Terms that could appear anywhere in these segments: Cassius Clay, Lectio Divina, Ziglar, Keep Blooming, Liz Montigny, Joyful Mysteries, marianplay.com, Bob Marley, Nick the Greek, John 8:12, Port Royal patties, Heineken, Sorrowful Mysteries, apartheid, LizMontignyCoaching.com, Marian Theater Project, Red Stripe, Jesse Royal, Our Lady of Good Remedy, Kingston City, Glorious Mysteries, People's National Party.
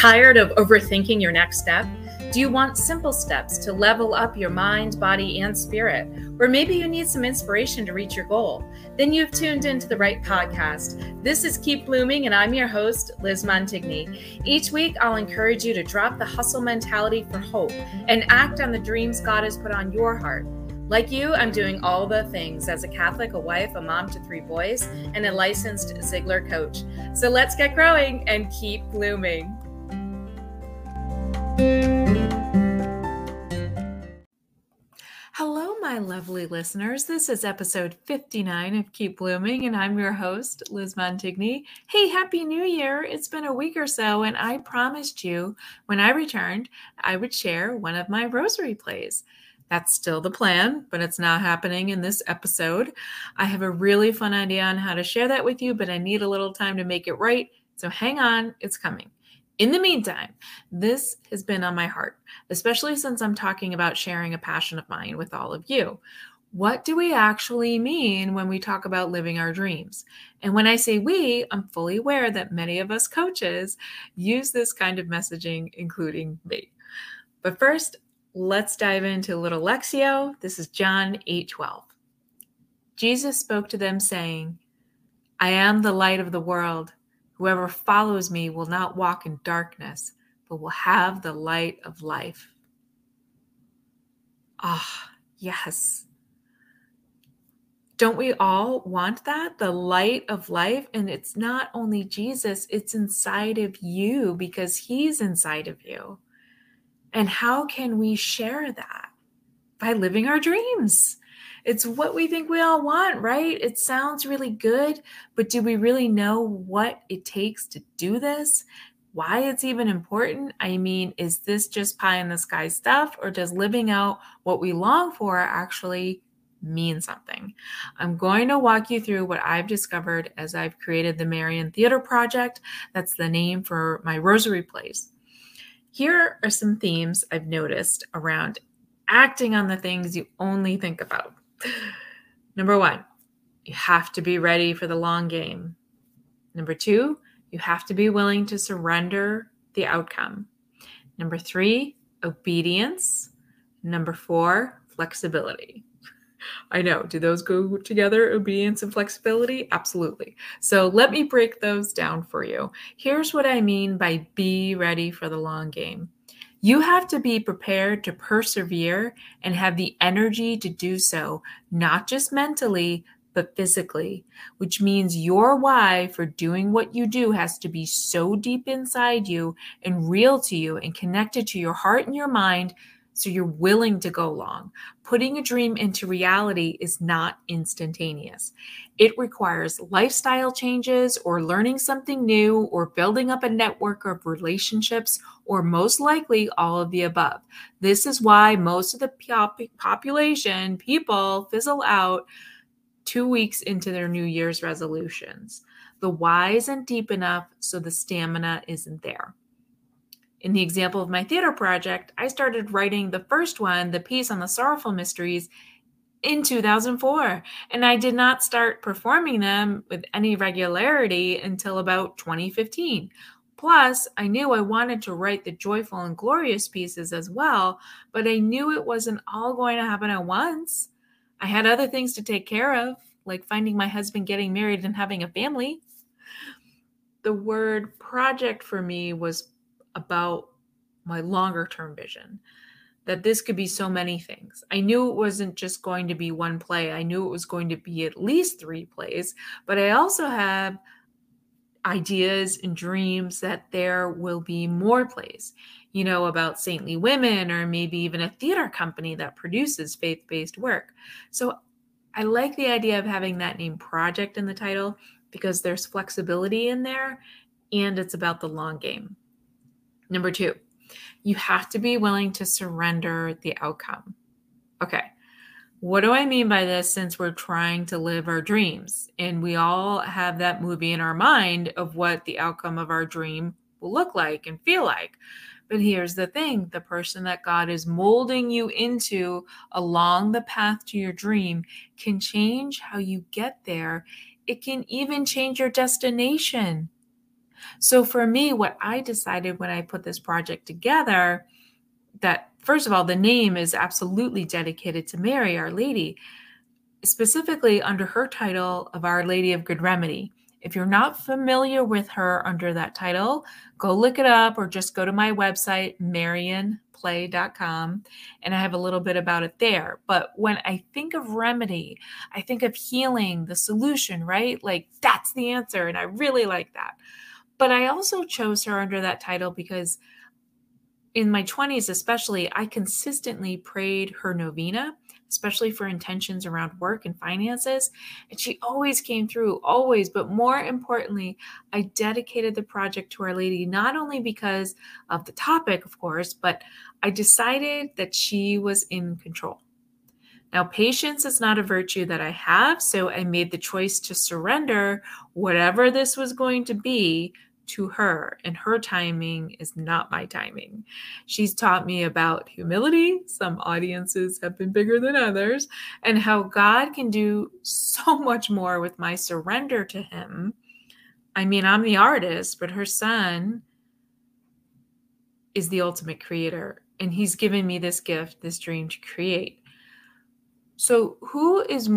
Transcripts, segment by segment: Tired of overthinking your next step? Do you want simple steps to level up your mind, body, and spirit? Or maybe you need some inspiration to reach your goal? Then you've tuned into the right podcast. This is Keep Blooming, and I'm your host, Liz Montigny. Each week, I'll encourage you to drop the hustle mentality for hope and act on the dreams God has put on your heart. Like you, I'm doing all the things as a Catholic, a wife, a mom to three boys, and a licensed Ziglar coach. So let's get growing and keep blooming. Hello, my lovely listeners. This is episode 59 of Keep Blooming, and I'm your host, Liz Montigny. Hey, Happy New Year. It's been a week or so, and I promised you when I returned, I would share one of my rosary plays. That's still the plan, but it's not happening in this episode. I have a really fun idea on how to share that with you, but I need a little time to make it right. So hang on, it's coming. In the meantime, this has been on my heart, especially since I'm talking about sharing a passion of mine with all of you. What do we actually mean when we talk about living our dreams? And when I say we, I'm fully aware that many of us coaches use this kind of messaging, including me. But first, let's dive into a little Lectio. This is John 8:12. Jesus spoke to them saying, I am the light of the world. Whoever follows me will not walk in darkness, but will have the light of life. Ah, yes. Don't we all want that? The light of life. And it's not only Jesus, it's inside of you because he's inside of you. And how can we share that? By living our dreams. It's what we think we all want, right? It sounds really good, but do we really know what it takes to do this? Why it's even important? I mean, is this just pie in the sky stuff, or does living out what we long for actually mean something? I'm going to walk you through what I've discovered as I've created the Marian Theater Project. That's the name for my rosary plays. Here are some themes I've noticed around acting on the things you only think about. Number one, you have to be ready for the long game. Number two, you have to be willing to surrender the outcome. Number three, obedience. Number four, flexibility. I know, do those go together, obedience and flexibility? Absolutely. So let me break those down for you. Here's what I mean by be ready for the long game. You have to be prepared to persevere and have the energy to do so, not just mentally, but physically, which means your why for doing what you do has to be so deep inside you and real to you and connected to your heart and your mind, so you're willing to go long. Putting a dream into reality is not instantaneous. It requires lifestyle changes or learning something new or building up a network of relationships or most likely all of the above. This is why most of the population, people fizzle out 2 weeks into their New Year's resolutions. The why isn't deep enough, so the stamina isn't there. In the example of my theater project, I started writing the first one, the piece on the Sorrowful Mysteries, in 2004, and I did not start performing them with any regularity until about 2015. Plus, I knew I wanted to write the Joyful and Glorious pieces as well, but I knew it wasn't all going to happen at once. I had other things to take care of, like finding my husband, getting married, and having a family. The word project for me was about my longer term vision, that this could be so many things. I knew it wasn't just going to be one play. I knew it was going to be at least three plays, but I also have ideas and dreams that there will be more plays, you know, about saintly women or maybe even a theater company that produces faith-based work. So I like the idea of having that name project in the title because there's flexibility in there and it's about the long game. Number two, you have to be willing to surrender the outcome. Okay, what do I mean by this since we're trying to live our dreams? And we all have that movie in our mind of what the outcome of our dream will look like and feel like. But here's the thing, the person that God is molding you into along the path to your dream can change how you get there. It can even change your destination. So for me, what I decided when I put this project together, that first of all, the name is absolutely dedicated to Mary, Our Lady, specifically under her title of Our Lady of Good Remedy. If you're not familiar with her under that title, go look it up or just go to my website, marianplay.com, and I have a little bit about it there. But when I think of remedy, I think of healing, the solution, right? Like that's the answer. And I really like that. But I also chose her under that title because in my 20s, especially, I consistently prayed her novena, especially for intentions around work and finances. And she always came through, always. But more importantly, I dedicated the project to Our Lady, not only because of the topic, of course, but I decided that she was in control. Now, patience is not a virtue that I have, so I made the choice to surrender whatever this was going to be to her, and her timing is not my timing. She's taught me about humility. Some audiences have been bigger than others, and how God can do so much more with my surrender to him. I mean, I'm the artist, but her son is the ultimate creator, and he's given me this gift, this dream to create. So who is he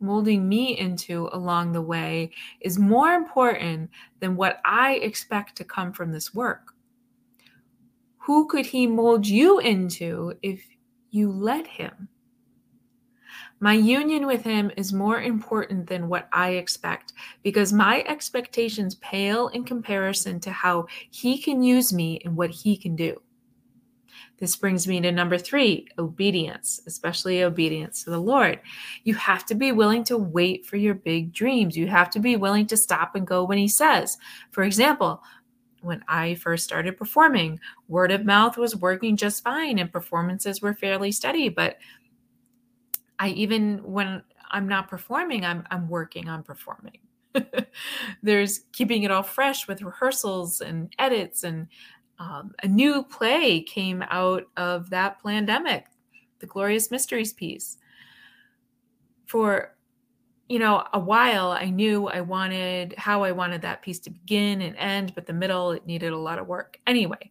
molding me into along the way is more important than what I expect to come from this work. Who could he mold you into if you let him? My union with him is more important than what I expect, because my expectations pale in comparison to how he can use me and what he can do. This brings me to number 3, obedience, especially obedience to the Lord. You have to be willing to wait for your big dreams. You have to be willing to stop and go when he says. For example, when I first started performing, word of mouth was working just fine and performances were fairly steady. But even when I'm not performing, I'm working on performing. There's keeping it all fresh with rehearsals and edits, and a new play came out of that pandemic, the Glorious Mysteries piece. For, a while, I knew I wanted that piece to begin and end, but the middle, it needed a lot of work. Anyway,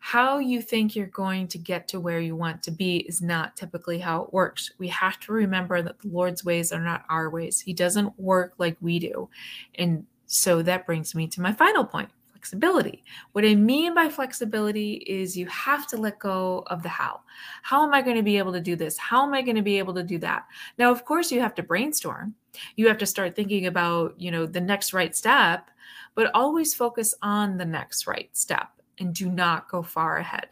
how you think you're going to get to where you want to be is not typically how it works. We have to remember that the Lord's ways are not our ways. He doesn't work like we do. And so that brings me to my final point. Flexibility. What I mean by flexibility is you have to let go of the how. How am I going to be able to do this? How am I going to be able to do that? Now, of course, you have to brainstorm. You have to start thinking about, the next right step, but always focus on the next right step and do not go far ahead.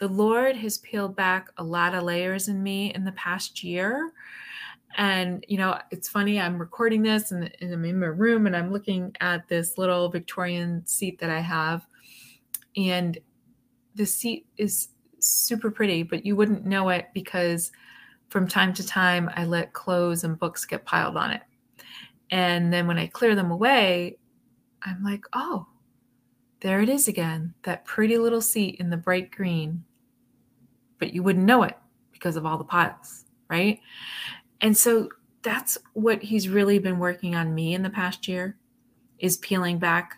The Lord has peeled back a lot of layers in me in the past year. And, it's funny, I'm recording this and I'm in my room and I'm looking at this little Victorian seat that I have. And the seat is super pretty, but you wouldn't know it because from time to time I let clothes and books get piled on it. And then when I clear them away, I'm like, oh, there it is again, that pretty little seat in the bright green. But you wouldn't know it because of all the piles, right? And so that's what he's really been working on me in the past year, is peeling back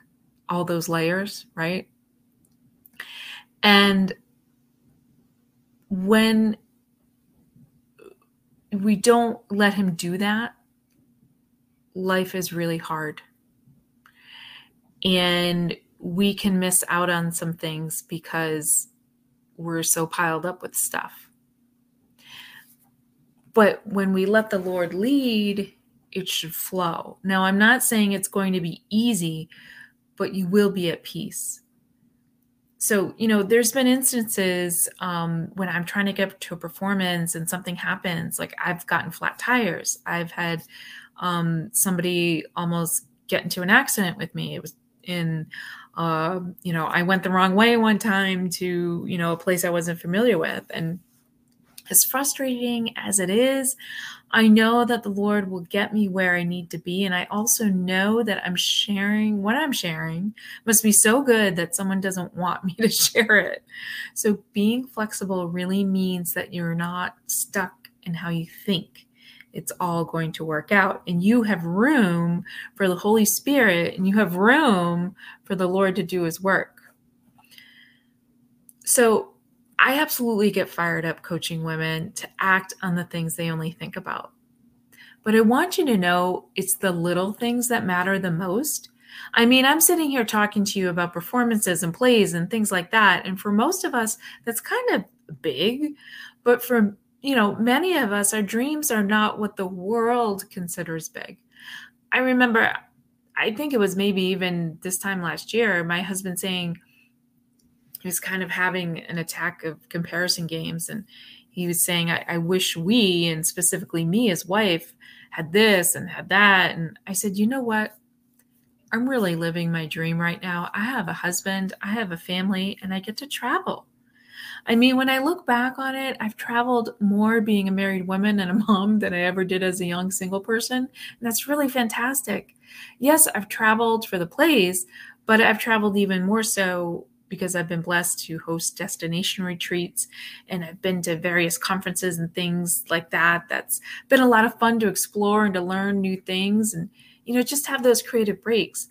all those layers, right? And when we don't let him do that, life is really hard. And we can miss out on some things because we're so piled up with stuff. But when we let the Lord lead, it should flow. Now, I'm not saying it's going to be easy, but you will be at peace. So, there's been instances when I'm trying to get to a performance and something happens, like I've gotten flat tires. I've had somebody almost get into an accident with me. It was in, I went the wrong way one time to, a place I wasn't familiar with. And as frustrating as it is, I know that the Lord will get me where I need to be. And I also know that what I'm sharing must be so good that someone doesn't want me to share it. So being flexible really means that you're not stuck in how you think. it's all going to work out. And you have room for the Holy Spirit, and you have room for the Lord to do his work. So I absolutely get fired up coaching women to act on the things they only think about. But I want you to know it's the little things that matter the most. I mean, I'm sitting here talking to you about performances and plays and things like that. And for most of us, that's kind of big. But for, you know, many of us, our dreams are not what the world considers big. I remember, I think it was maybe even this time last year, my husband saying he was kind of having an attack of comparison games. And he was saying, I wish we, and specifically me as wife, had this and had that. And I said, you know what? I'm really living my dream right now. I have a husband, I have a family, and I get to travel. I mean, when I look back on it, I've traveled more being a married woman and a mom than I ever did as a young single person. And that's really fantastic. Yes, I've traveled for the plays, but I've traveled even more so because I've been blessed to host destination retreats, and I've been to various conferences and things like that. That's been a lot of fun to explore and to learn new things, and, you know, just have those creative breaks.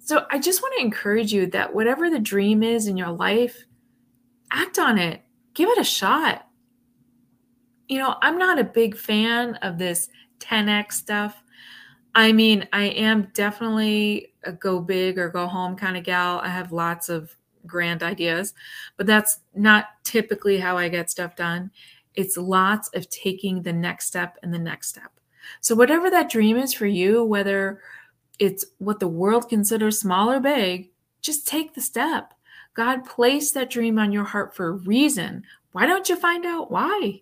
So I just want to encourage you that whatever the dream is in your life, act on it, give it a shot. You know, I'm not a big fan of this 10X stuff. I mean, I am definitely a go big or go home kind of gal. I have lots of grand ideas, but that's not typically how I get stuff done. It's lots of taking the next step and the next step. So whatever that dream is for you, whether it's what the world considers small or big, just take the step. God placed that dream on your heart for a reason. Why don't you find out why?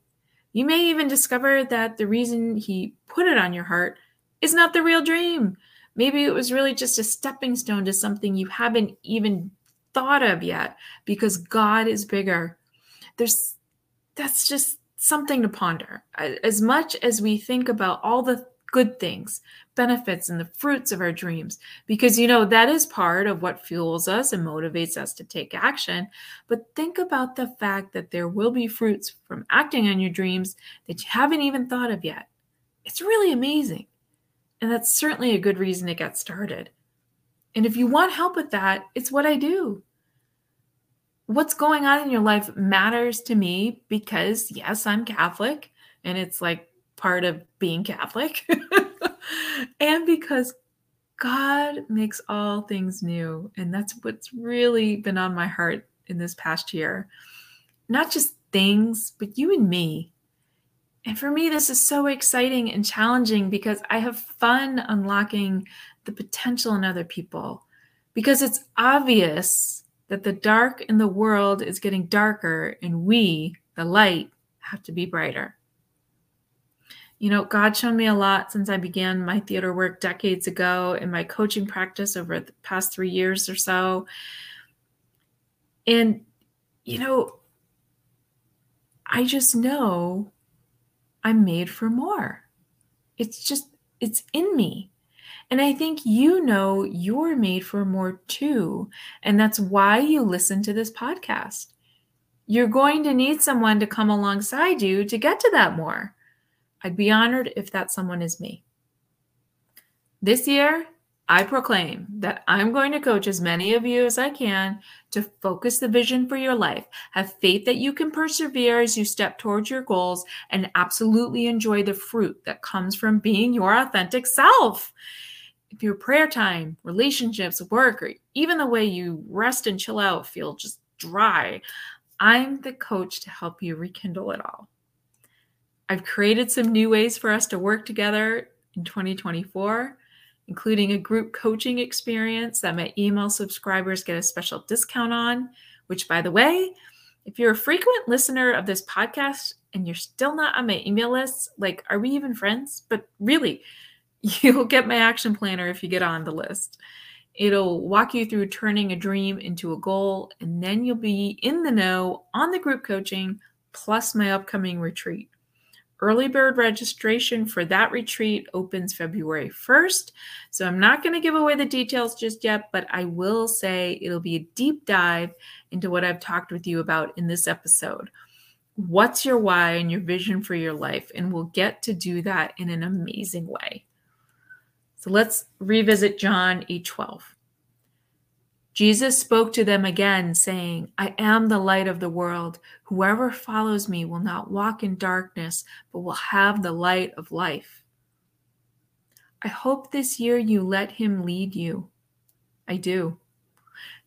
You may even discover that the reason he put it on your heart is not the real dream. Maybe it was really just a stepping stone to something you haven't even thought of yet, because God is bigger. That's just something to ponder. As much as we think about all the good things, benefits, and the fruits of our dreams, because, you know, that is part of what fuels us and motivates us to take action. But think about the fact that there will be fruits from acting on your dreams that you haven't even thought of yet. It's really amazing. And that's certainly a good reason to get started. And if you want help with that, it's what I do. What's going on in your life matters to me because, yes, I'm Catholic, and it's like part of being Catholic. And because God makes all things new. And that's what's really been on my heart in this past year. Not just things, but you and me. And for me, this is so exciting and challenging because I have fun unlocking the potential in other people, because it's obvious that the dark in the world is getting darker, and we, the light, have to be brighter. You know, God's shown me a lot since I began my theater work decades ago and my coaching practice over the past 3 years or so. And, you know, I just know I'm made for more. It's in me. And I think you know you're made for more too. And that's why you listen to this podcast. You're going to need someone to come alongside you to get to that more. I'd be honored if that someone is me. This year, I proclaim that I'm going to coach as many of you as I can to focus the vision for your life, have faith that you can persevere as you step towards your goals, and absolutely enjoy the fruit that comes from being your authentic self. If your prayer time, relationships, work, or even the way you rest and chill out feel just dry, I'm the coach to help you rekindle it all. I've created some new ways for us to work together in 2024, including a group coaching experience that my email subscribers get a special discount on, which, by the way, if you're a frequent listener of this podcast and you're still not on my email list, like, are we even friends? But really, you'll get my action planner if you get on the list. It'll walk you through turning a dream into a goal, and then you'll be in the know on the group coaching, plus my upcoming retreat. Early bird registration for that retreat opens February 1st. So I'm not going to give away the details just yet, but I will say it'll be a deep dive into what I've talked with you about in this episode. what's your why and your vision for your life, and we'll get to do that in an amazing way. So let's revisit John 8:12. Jesus spoke to them again, saying, I am the light of the world. Whoever follows me will not walk in darkness, but will have the light of life. I hope this year you let him lead you. I do.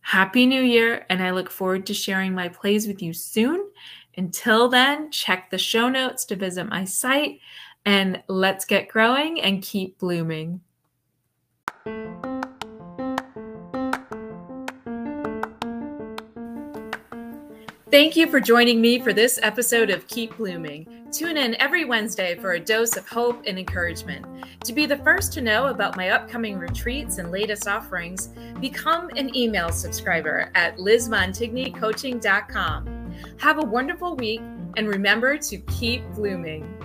Happy New Year, and I look forward to sharing my plays with you soon. Until then, check the show notes to visit my site, and let's get growing and keep blooming. Thank you for joining me for this episode of Keep Blooming. Tune in every Wednesday for a dose of hope and encouragement. To be the first to know about my upcoming retreats and latest offerings, become an email subscriber at LizMontignyCoaching.com. Have a wonderful week, and remember to keep blooming.